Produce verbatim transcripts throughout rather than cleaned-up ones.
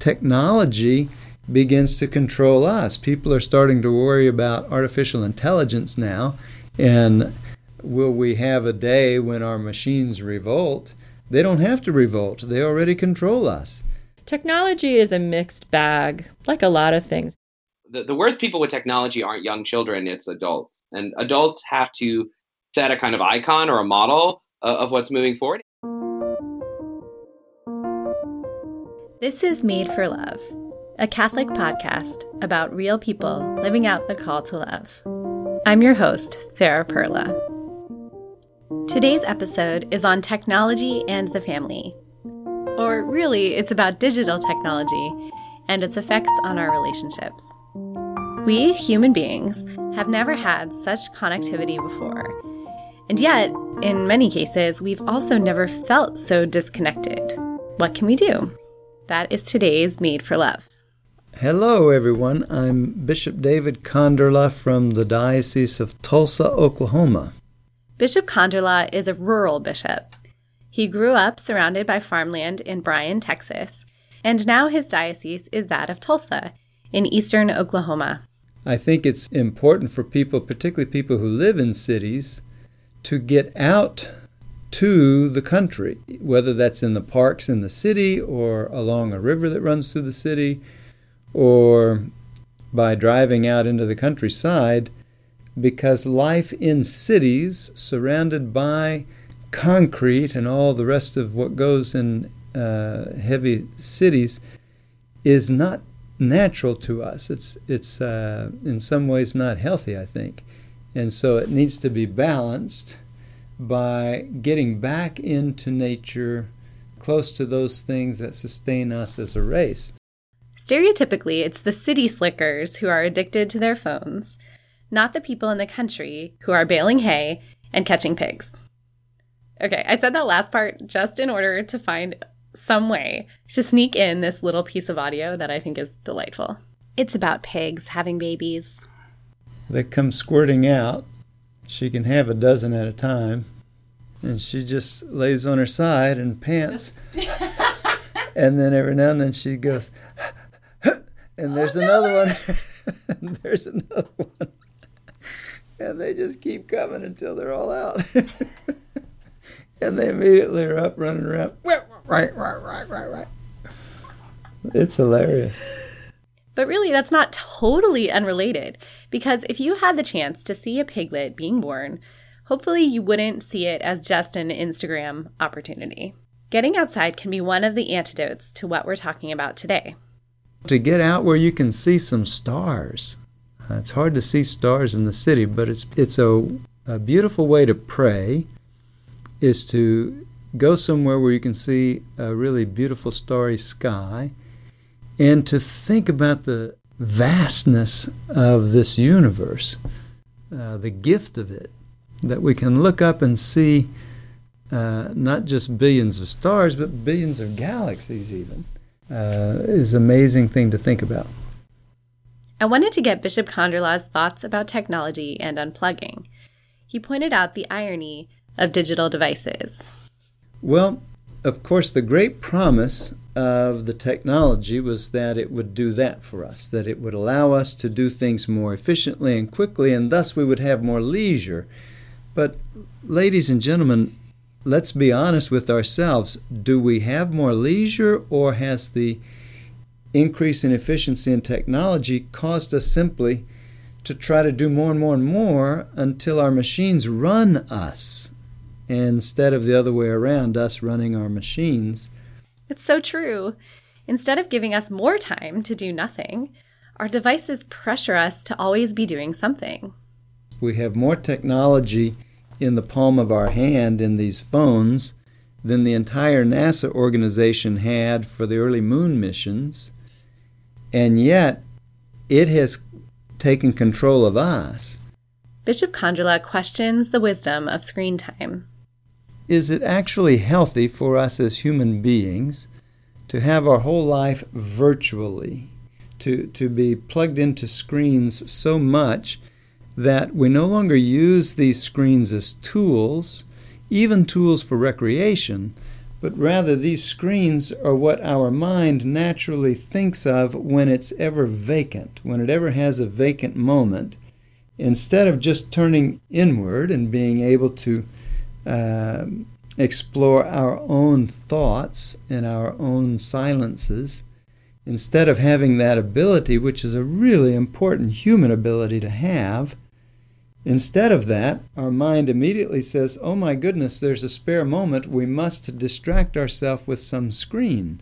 technology begins to control us. People are starting to worry about artificial intelligence now, and will we have a day when our machines revolt? They don't have to revolt. They already control us. Technology is a mixed bag, like a lot of things. The, the worst people with technology aren't young children, it's adults. And adults have to set a kind of icon or a model uh, of what's moving forward. This is Made for Love, a Catholic podcast about real people living out the call to love. I'm your host, Sarah Perla. Today's episode is on technology and the family. Or really, it's about digital technology and its effects on our relationships. We human beings have never had such connectivity before. And yet, in many cases, we've also never felt so disconnected. What can we do? That is today's Made for Love. Hello, everyone. I'm Bishop David Konderla from the Diocese of Tulsa, Oklahoma. Bishop Konderla is a rural bishop. He grew up surrounded by farmland in Bryan, Texas, and now his diocese is that of Tulsa in eastern Oklahoma. I think it's important for people, particularly people who live in cities, to get out to the country, whether that's in the parks in the city or along a river that runs through the city or by driving out into the countryside, because life in cities surrounded by concrete and all the rest of what goes in uh, heavy cities is not natural to us. It's, it's uh, in some ways not healthy, I think. And so it needs to be balanced by getting back into nature, close to those things that sustain us as a race. Stereotypically, it's the city slickers who are addicted to their phones, not the people in the country who are baling hay and catching pigs. Okay, I said that last part just in order to find some way to sneak in this little piece of audio that I think is delightful. It's about pigs having babies. They come squirting out. She can have a dozen at a time, and she just lays on her side and pants, and then every now and then she goes, and there's oh, another no. one, and there's another one, and they just keep coming until they're all out, and they immediately are up running around, right, right, right, right, right. It's hilarious. But really, that's not totally unrelated, because if you had the chance to see a piglet being born, hopefully you wouldn't see it as just an Instagram opportunity. Getting outside can be one of the antidotes to what we're talking about today. To get out where you can see some stars. Uh, it's hard to see stars in the city, but it's it's a, a beautiful way to pray, is to go somewhere where you can see a really beautiful starry sky, and to think about the vastness of this universe, uh, the gift of it, that we can look up and see uh, not just billions of stars, but billions of galaxies even, uh, is an amazing thing to think about. I wanted to get Bishop Konderla's thoughts about technology and unplugging. He pointed out the irony of digital devices. Well, of course, the great promise of the technology was that it would do that for us, that it would allow us to do things more efficiently and quickly, and thus we would have more leisure. But, ladies and gentlemen, let's be honest with ourselves. Do we have more leisure, or has the increase in efficiency in technology caused us simply to try to do more and more and more until our machines run us, instead of the other way around, us running our machines? It's so true. Instead of giving us more time to do nothing, our devices pressure us to always be doing something. We have more technology in the palm of our hand in these phones than the entire NASA organization had for the early moon missions, and yet it has taken control of us. Bishop Konderla questions the wisdom of screen time. Is it actually healthy for us as human beings to have our whole life virtually, to, to be plugged into screens so much that we no longer use these screens as tools, even tools for recreation, but rather these screens are what our mind naturally thinks of when it's ever vacant, when it ever has a vacant moment. Instead of just turning inward and being able to uh, explore our own thoughts and our own silences, instead of having that ability, which is a really important human ability to have, instead of that, our mind immediately says, oh my goodness, there's a spare moment. We must distract ourselves with some screen.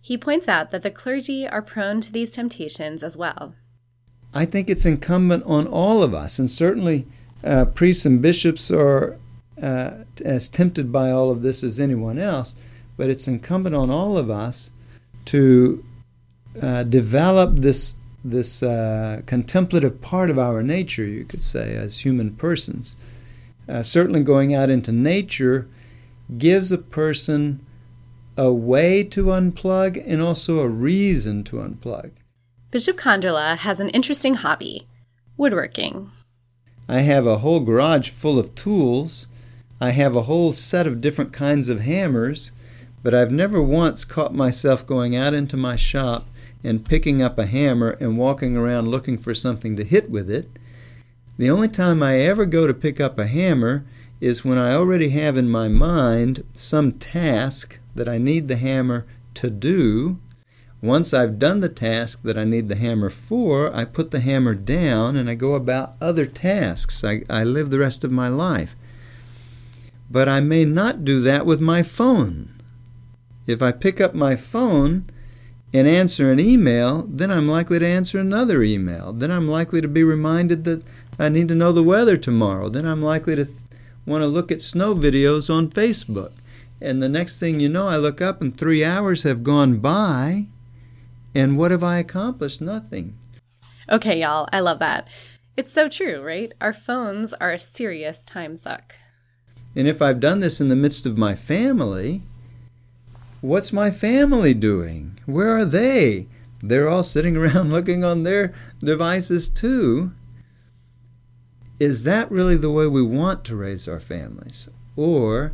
He points out that the clergy are prone to these temptations as well. I think it's incumbent on all of us, and certainly uh, priests and bishops are uh, as tempted by all of this as anyone else, but it's incumbent on all of us to uh, develop this this uh, contemplative part of our nature, you could say, as human persons. Uh, certainly going out into nature gives a person a way to unplug and also a reason to unplug. Bishop Konderla has an interesting hobby, woodworking. I have a whole garage full of tools. I have a whole set of different kinds of hammers, but I've never once caught myself going out into my shop and picking up a hammer and walking around looking for something to hit with it. The only time I ever go to pick up a hammer is when I already have in my mind some task that I need the hammer to do. Once I've done the task that I need the hammer for, I put the hammer down and I go about other tasks. I, I live the rest of my life. But I may not do that with my phone. If I pick up my phone and answer an email, then I'm likely to answer another email. Then I'm likely to be reminded that I need to know the weather tomorrow. Then I'm likely to th- want to look at snow videos on Facebook. And the next thing you know, I look up and three hours have gone by. And what have I accomplished? Nothing. Okay, y'all, I love that. It's so true, right? Our phones are a serious time suck. And if I've done this in the midst of my family, what's my family doing? Where are they? They're all sitting around looking on their devices too. Is that really the way we want to raise our families? Or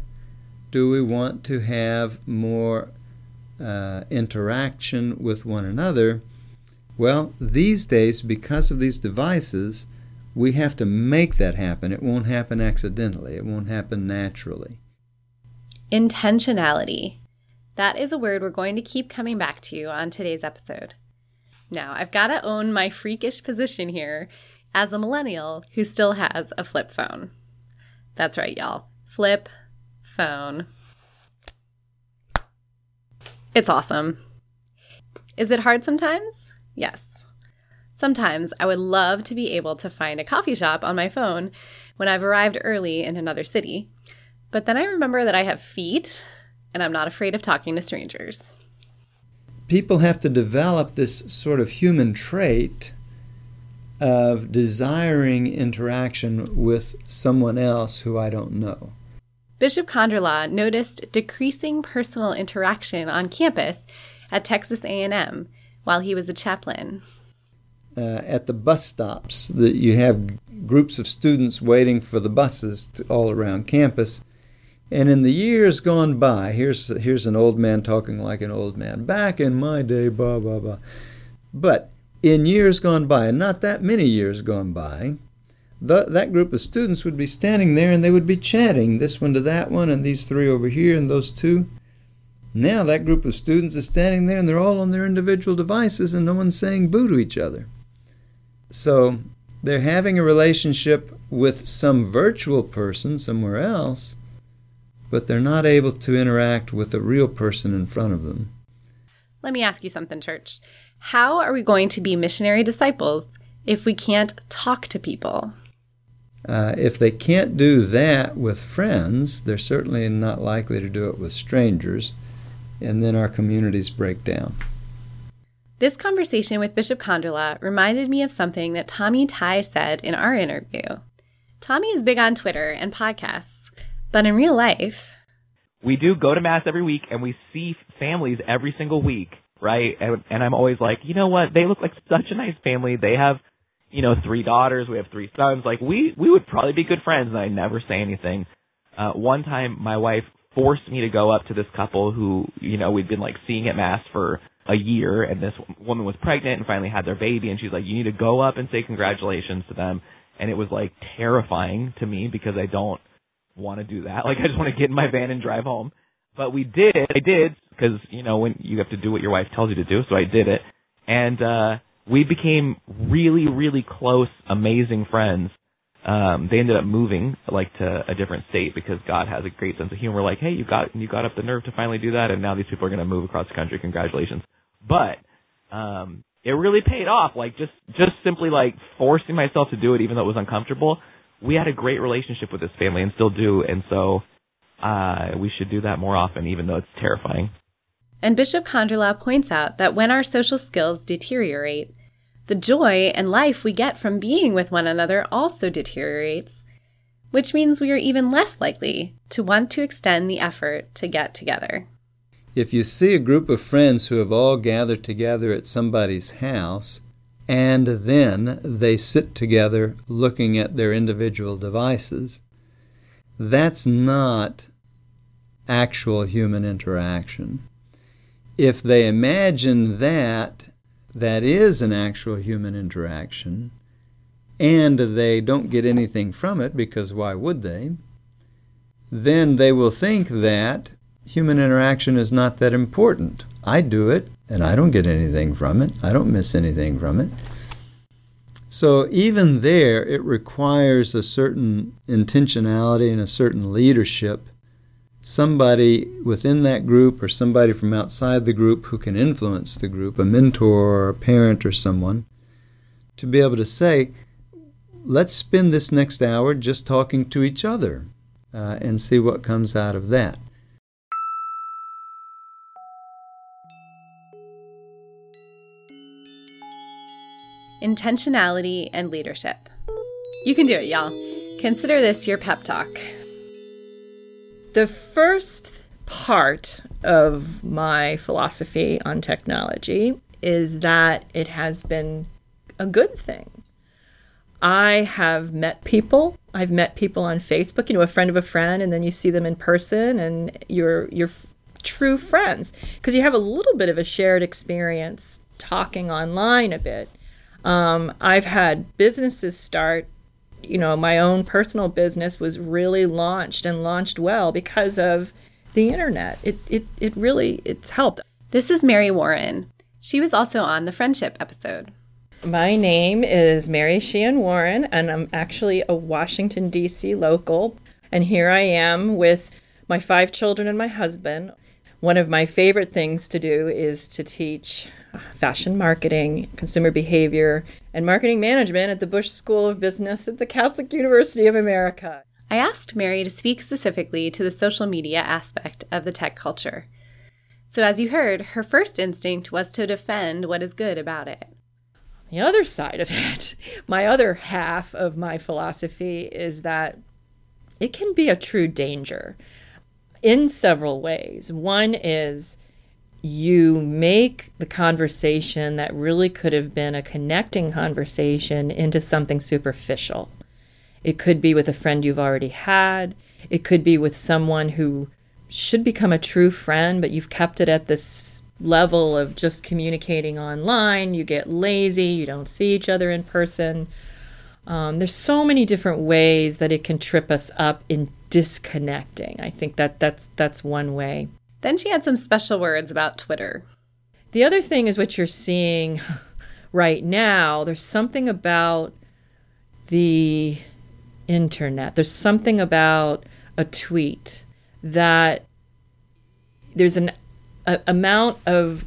do we want to have more Uh, interaction with one another? Well, these days, because of these devices, we have to make that happen. It won't happen accidentally. It won't happen naturally. Intentionality. That is a word we're going to keep coming back to on today's episode. Now, I've got to own my freakish position here as a millennial who still has a flip phone. That's right, y'all. Flip phone. It's awesome. Is it hard sometimes? Yes. Sometimes I would love to be able to find a coffee shop on my phone when I've arrived early in another city, but then I remember that I have feet and I'm not afraid of talking to strangers. People have to develop this sort of human trait of desiring interaction with someone else who I don't know. Bishop Konderla noticed decreasing personal interaction on campus at Texas A and M while he was a chaplain. Uh, at the bus stops, that you have groups of students waiting for the buses to, all around campus. And in the years gone by, here's here's an old man talking like an old man. Back in my day, blah, blah, blah. But in years gone by, and not that many years gone by, The, that group of students would be standing there and they would be chatting, this one to that one and these three over here and those two. Now that group of students is standing there and they're all on their individual devices and no one's saying boo to each other. So they're having a relationship with some virtual person somewhere else, but they're not able to interact with a real person in front of them. Let me ask you something, Church. How are we going to be missionary disciples if we can't talk to people? Uh, if they can't do that with friends, they're certainly not likely to do it with strangers, and then our communities break down. This conversation with Bishop Konderla reminded me of something that Tommy Tai said in our interview. Tommy is big on Twitter and podcasts, but in real life, we do go to Mass every week, and we see families every single week, right? And, and I'm always like, you know what? They look like such a nice family. They have, you know, three daughters. We have three sons. Like, we, we would probably be good friends. And I never say anything. Uh, one time, my wife forced me to go up to this couple who, you know, we'd been like seeing at Mass for a year, and this woman was pregnant and finally had their baby, and she's like, you need to go up and say congratulations to them. And it was like terrifying to me because I don't want to do that. Like, I just want to get in my van and drive home. But we did. I did, because, you know, when you have to do what your wife tells you to do, so I did it. And uh, we became really, really close, amazing friends. Um, they ended up moving, like, to a different state because God has a great sense of humor. Like, hey, you got you got up the nerve to finally do that, and now these people are going to move across the country. Congratulations. But um, it really paid off, like, just, just simply, like, forcing myself to do it even though it was uncomfortable. We had a great relationship with this family and still do, and so uh, we should do that more often, even though it's terrifying. And Bishop Konderla points out that when our social skills deteriorate, the joy and life we get from being with one another also deteriorates, which means we are even less likely to want to extend the effort to get together. If you see a group of friends who have all gathered together at somebody's house, and then they sit together looking at their individual devices, that's not actual human interaction. If they imagine that, that is an actual human interaction, and they don't get anything from it, because why would they, then they will think that human interaction is not that important. I do it, and I don't get anything from it. I don't miss anything from it. So even there, it requires a certain intentionality and a certain leadership. Somebody within that group or somebody from outside the group who can influence the group, a mentor or a parent or someone, to be able to say, let's spend this next hour just talking to each other uh, and see what comes out of that. Intentionality and leadership. You can do it, y'all. Consider this your pep talk. The first part of my philosophy on technology is that it has been a good thing. I have met people. I've met people on Facebook, you know, a friend of a friend, and then you see them in person, and you're you're f- true friends because you have a little bit of a shared experience talking online a bit. Um, I've had businesses start. You know, my own personal business was really launched and launched well because of the internet. It it it really, it's helped. This is Mary Warren. She was also on the friendship episode. My name is Mary Sheehan Warren, and I'm actually a Washington, D C local. And here I am with my five children and my husband. One of my favorite things to do is to teach fashion marketing, consumer behavior, and marketing management at the Bush School of Business at the Catholic University of America. I asked Mary to speak specifically to the social media aspect of the tech culture. So as you heard, her first instinct was to defend what is good about it. The other side of it, my other half of my philosophy, is that it can be a true danger in several ways. One is you make the conversation that really could have been a connecting conversation into something superficial. It could be with a friend you've already had. It could be with someone who should become a true friend, but you've kept it at this level of just communicating online. You get lazy. You don't see each other in person. Um, there's so many different ways that it can trip us up in disconnecting. I think that that's that's one way. Then she had some special words about Twitter. The other thing is what you're seeing right now. There's something about the internet. There's something about a tweet that there's an a, amount of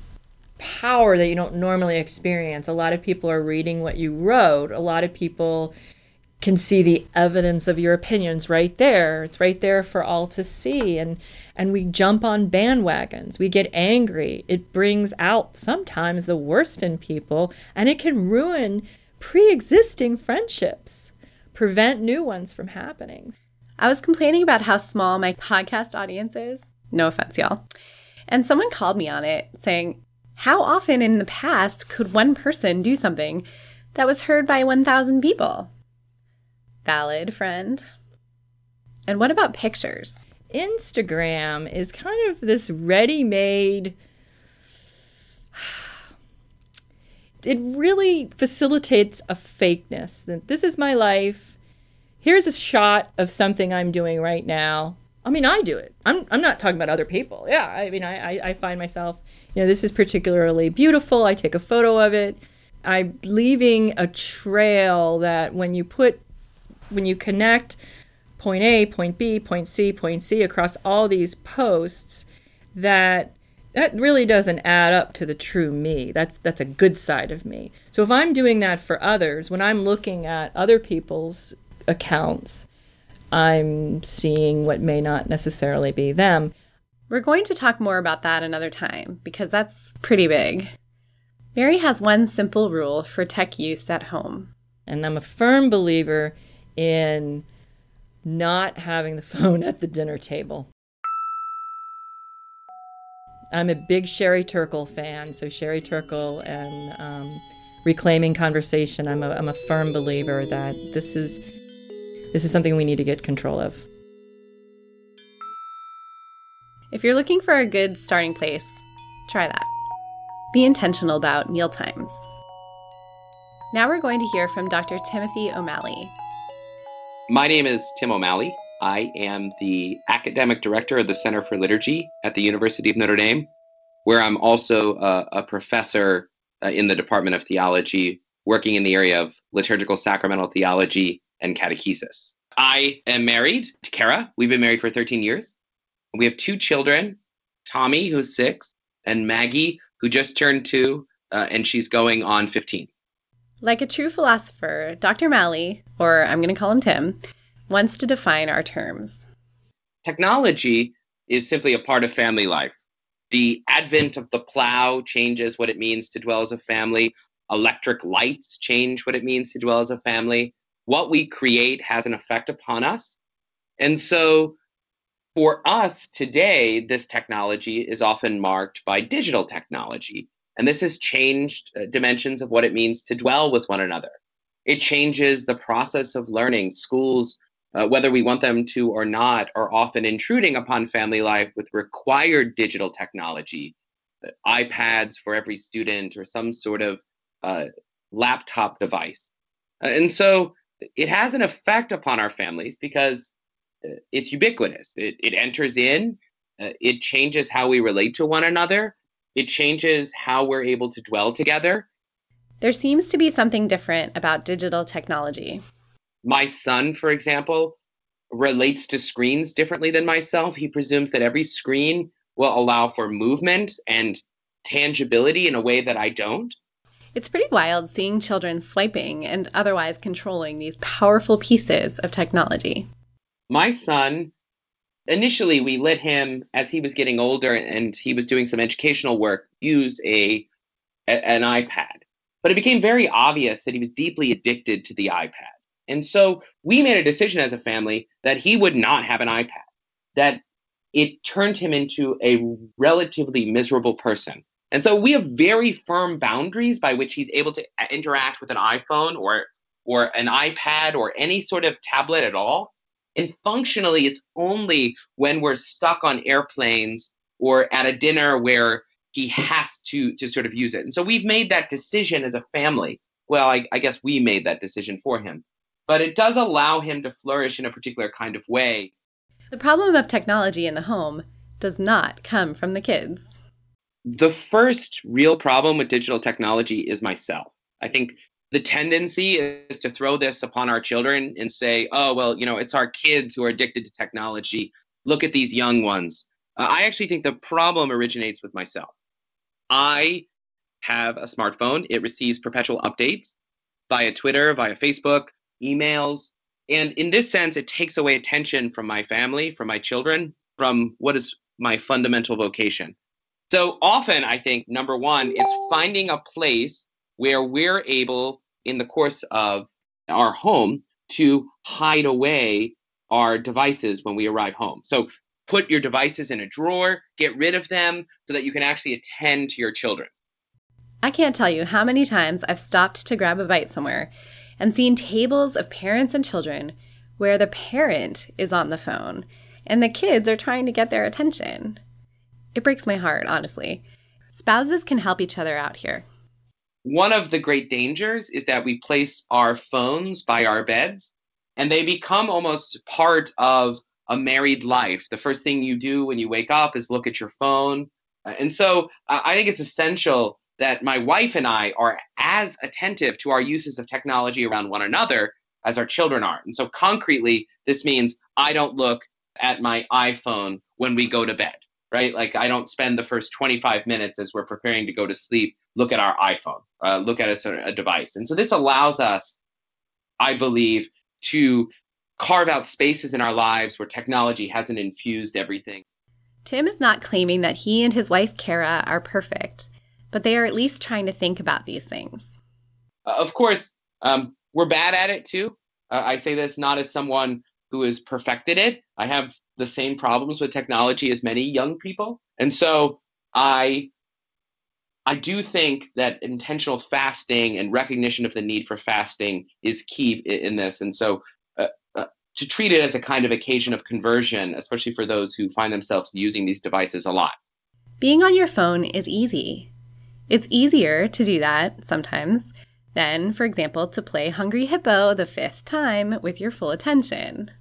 power that you don't normally experience. A lot of people are reading what you wrote. A lot of people can see the evidence of your opinions right there. It's right there for all to see. And and we jump on bandwagons. We get angry. It brings out sometimes the worst in people, and it can ruin pre-existing friendships, prevent new ones from happening. I was complaining about how small my podcast audience is. No offense, y'all. And someone called me on it saying, how often in the past could one person do something that was heard by one thousand people? Valid, friend. And what about pictures? Instagram is kind of this ready-made, it really facilitates a fakeness. That this is my life. Here's a shot of something I'm doing right now. I mean, I do it. I'm I'm not talking about other people. Yeah, I mean, I, I, I find myself, you know, this is particularly beautiful. I take a photo of it. I'm leaving a trail that when you put, when you connect point A, point B, point C, point C across all these posts, that that really doesn't add up to the true me. That's that's a good side of me. So if I'm doing that for others, when I'm looking at other people's accounts, I'm seeing what may not necessarily be them. We're going to talk more about that another time because that's pretty big. Mary has one simple rule for tech use at home. And I'm a firm believer in not having the phone at the dinner table. I'm a big Sherry Turkle fan, so Sherry Turkle and um, Reclaiming Conversation, I'm a, I'm a firm believer that this is this is something we need to get control of. If you're looking for a good starting place, try that. Be intentional about meal times. Now we're going to hear from Doctor Timothy O'Malley. My name is Tim O'Malley. I am the academic director of the Center for Liturgy at the University of Notre Dame, where I'm also a, a professor uh, in the Department of Theology, working in the area of liturgical sacramental theology and catechesis. I am married to Kara. We've been married for thirteen years. We have two children, Tommy, who's six, and Maggie, who just turned two, uh, and she's going on fifteen. Like a true philosopher, Doctor O'Malley, or I'm going to call him Tim, wants to define our terms. Technology is simply a part of family life. The advent of the plow changes what it means to dwell as a family. Electric lights change what it means to dwell as a family. What we create has an effect upon us. And so for us today, this technology is often marked by digital technology. And this has changed dimensions of what it means to dwell with one another. It changes the process of learning. Schools, Uh, whether we want them to or not, are often intruding upon family life with required digital technology, uh, iPads for every student or some sort of uh, laptop device. Uh, and so it has an effect upon our families because it's ubiquitous. It, it enters in, uh, it changes how we relate to one another, it changes how we're able to dwell together. There seems to be something different about digital technology. My son, for example, relates to screens differently than myself. He presumes that every screen will allow for movement and tangibility in a way that I don't. It's pretty wild seeing children swiping and otherwise controlling these powerful pieces of technology. My son, initially we let him, as he was getting older and he was doing some educational work, use a, a an iPad. But it became very obvious that he was deeply addicted to the iPad. And so we made a decision as a family that he would not have an iPad, that it turned him into a relatively miserable person. And so we have very firm boundaries by which he's able to interact with an iPhone or, or an iPad or any sort of tablet at all. And functionally, it's only when we're stuck on airplanes or at a dinner where he has to, to sort of use it. And so we've made that decision as a family. Well, I, I guess we made that decision for him. But it does allow him to flourish in a particular kind of way. The problem of technology in the home does not come from the kids. The first real problem with digital technology is myself. I think the tendency is to throw this upon our children and say, oh, well, you know, it's our kids who are addicted to technology. Look at these young ones. Uh, I actually think the problem originates with myself. I have a smartphone. It receives perpetual updates via Twitter, via Facebook, emails. And in this sense, it takes away attention from my family, from my children, from what is my fundamental vocation. So often, I think, number one, it's finding a place where we're able, in the course of our home, to hide away our devices when we arrive home. So put your devices in a drawer, get rid of them so that you can actually attend to your children. I can't tell you how many times I've stopped to grab a bite somewhere and seen tables of parents and children where the parent is on the phone and the kids are trying to get their attention. It breaks my heart, honestly. Spouses can help each other out here. One of the great dangers is that we place our phones by our beds, and they become almost part of a married life. The first thing you do when you wake up is look at your phone. And so I think it's essential that my wife and I are as attentive to our uses of technology around one another as our children are. And so concretely, this means I don't look at my iPhone when we go to bed, right? Like I don't spend the first twenty-five minutes as we're preparing to go to sleep, look at our iPhone, uh, look at a sort of a device. And so this allows us, I believe, to carve out spaces in our lives where technology hasn't infused everything. Tim is not claiming that he and his wife, Kara, are perfect, but they are at least trying to think about these things. Uh, of course, um, we're bad at it too. Uh, I say this not as someone who has perfected it. I have the same problems with technology as many young people. And so I, I do think that intentional fasting and recognition of the need for fasting is key in this. And so uh, uh, to treat it as a kind of occasion of conversion, especially for those who find themselves using these devices a lot. Being on your phone is easy. It's easier to do that sometimes than, for example, to play Hungry Hippo the fifth time with your full attention.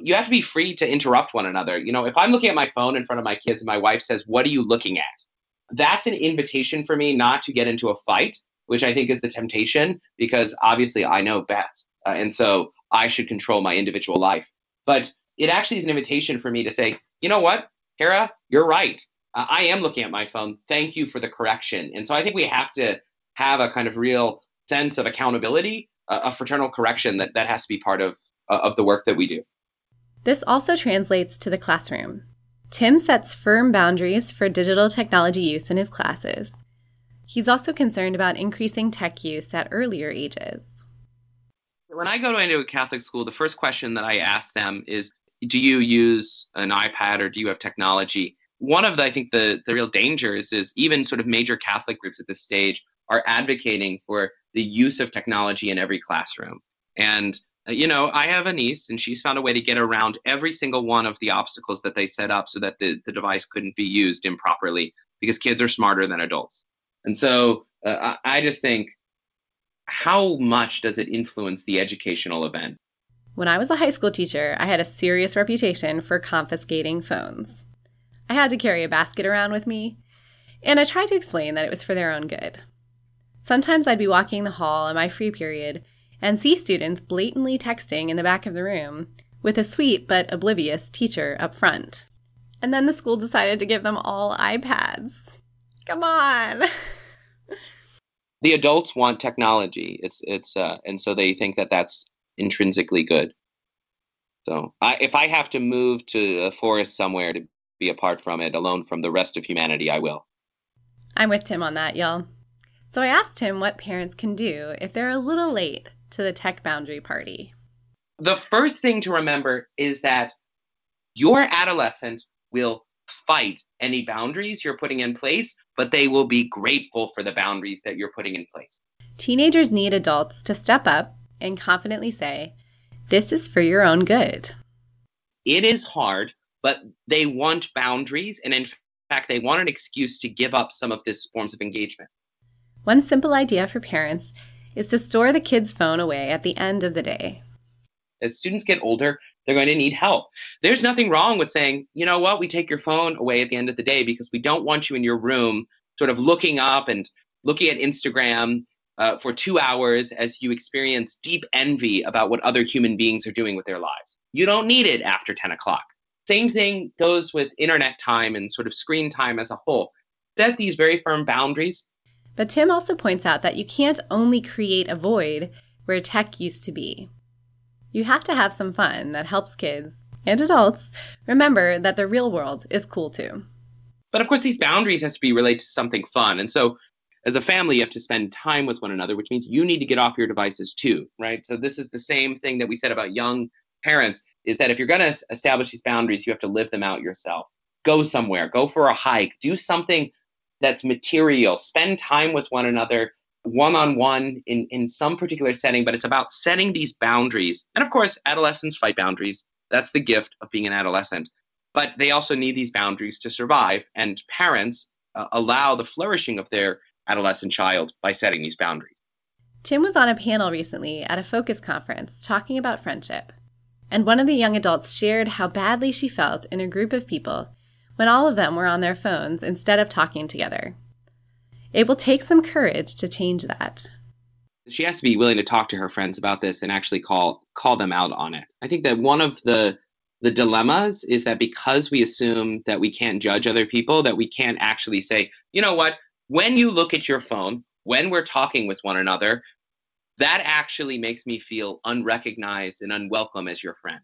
You have to be free to interrupt one another. You know, if I'm looking at my phone in front of my kids and my wife says, "What are you looking at?" That's an invitation for me not to get into a fight, which I think is the temptation, because obviously I know best. Uh, and so I should control my individual life. But it actually is an invitation for me to say, you know what, Kara, you're right. Uh, I am looking at my phone. Thank you for the correction. And so I think we have to have a kind of real sense of accountability, uh, a fraternal correction that, that has to be part of, uh, of the work that we do. This also translates to the classroom. Tim sets firm boundaries for digital technology use in his classes. He's also concerned about increasing tech use at earlier ages. When I go into a Catholic school, the first question that I ask them is, do you use an iPad or do you have technology? One of the, I think, the, the real dangers is even sort of major Catholic groups at this stage are advocating for the use of technology in every classroom. And, you know, I have a niece and she's found a way to get around every single one of the obstacles that they set up so that the, the device couldn't be used improperly because kids are smarter than adults. And so uh, I, I just think, how much does it influence the educational event? When I was a high school teacher, I had a serious reputation for confiscating phones. I had to carry a basket around with me, and I tried to explain that it was for their own good. Sometimes I'd be walking the hall in my free period and see students blatantly texting in the back of the room with a sweet but oblivious teacher up front. And then the school decided to give them all iPads. Come on! The adults want technology, it's it's, uh, and so they think that that's intrinsically good. So I, if I have to move to a forest somewhere to be apart from it, alone from the rest of humanity, I will. I'm with Tim on that, y'all. So I asked him what parents can do if they're a little late to the tech boundary party. The first thing to remember is that your adolescent will fight any boundaries you're putting in place, but they will be grateful for the boundaries that you're putting in place. Teenagers need adults to step up and confidently say, this is for your own good. It is hard, but they want boundaries, and in fact, they want an excuse to give up some of these forms of engagement. One simple idea for parents is to store the kid's phone away at the end of the day. As students get older, they're going to need help. There's nothing wrong with saying, you know what, we take your phone away at the end of the day because we don't want you in your room sort of looking up and looking at Instagram uh, for two hours as you experience deep envy about what other human beings are doing with their lives. You don't need it after ten o'clock. Same thing goes with internet time and sort of screen time as a whole. Set these very firm boundaries. But Tim also points out that you can't only create a void where tech used to be. You have to have some fun that helps kids and adults remember that the real world is cool too. But of course, these boundaries have to be related to something fun. And so as a family, you have to spend time with one another, which means you need to get off your devices too, right? So this is the same thing that we said about young parents, is that if you're going to establish these boundaries, you have to live them out yourself. Go somewhere, go for a hike, do something that's material, spend time with one another, one-on-one in, in some particular setting, but it's about setting these boundaries. And of course, adolescents fight boundaries. That's the gift of being an adolescent. but they also need these boundaries to survive. And parents uh, allow the flourishing of their adolescent child by setting these boundaries. Tim was on a panel recently at a focus conference talking about friendship. And one of the young adults shared how badly she felt in a group of people when all of them were on their phones instead of talking together. It will take some courage to change that. She has to be willing to talk to her friends about this and actually call call them out on it. I think that one of the the dilemmas is that because we assume that we can't judge other people, that we can't actually say, you know what, when you look at your phone, when we're talking with one another, that actually makes me feel unrecognized and unwelcome as your friend.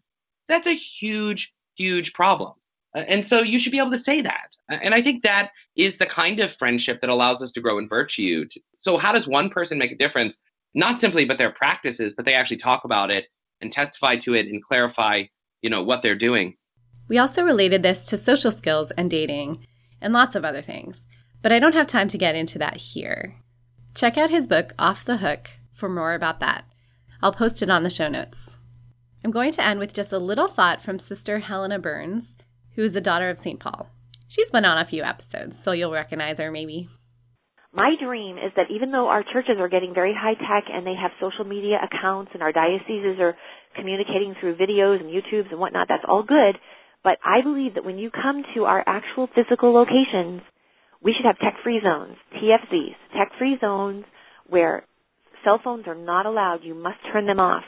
That's a huge, huge problem. And so you should be able to say that. And I think that is the kind of friendship that allows us to grow in virtue. So how does one person make a difference? Not simply by their practices, but they actually talk about it and testify to it and clarify, you know, what they're doing. We also related this to social skills and dating and lots of other things, but I don't have time to get into that here. Check out his book, Off the Hook, for more about that. I'll post it on the show notes. I'm going to end with just a little thought from Sister Helena Burns, who is the daughter of Saint Paul. She's been on a few episodes, so you'll recognize her maybe. My dream is that even though our churches are getting very high-tech and they have social media accounts and our dioceses are communicating through videos and YouTubes and whatnot, that's all good. But I believe that when you come to our actual physical locations, we should have tech-free zones, T F Zs, tech-free zones where cell phones are not allowed. You must turn them off.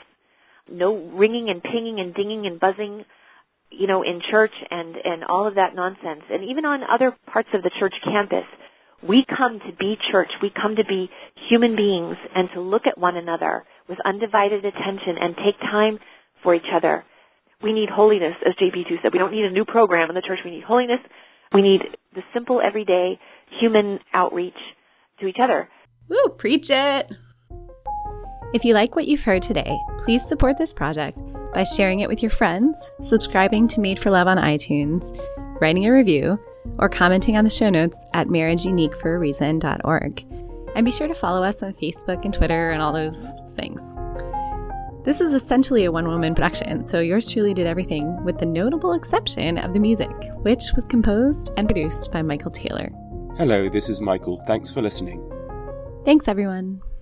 No ringing and pinging and dinging and buzzing, you know, in church and, and all of that nonsense. And even on other parts of the church campus, we come to be church. We come to be human beings and to look at one another with undivided attention and take time for each other. We need holiness, as J P two said. We don't need a new program in the church. We need holiness. We need the simple, everyday human outreach to each other. Woo, preach it. If you like what you've heard today, please support this project by sharing it with your friends, subscribing to Made for Love on iTunes, writing a review, or commenting on the show notes at marriage unique for a reason dot org. And be sure to follow us on Facebook and Twitter and all those things. This is essentially a one-woman production, so yours truly did everything with the notable exception of the music, which was composed and produced by Michael Taylor. Hello, this is Michael. Thanks for listening. Thanks, everyone.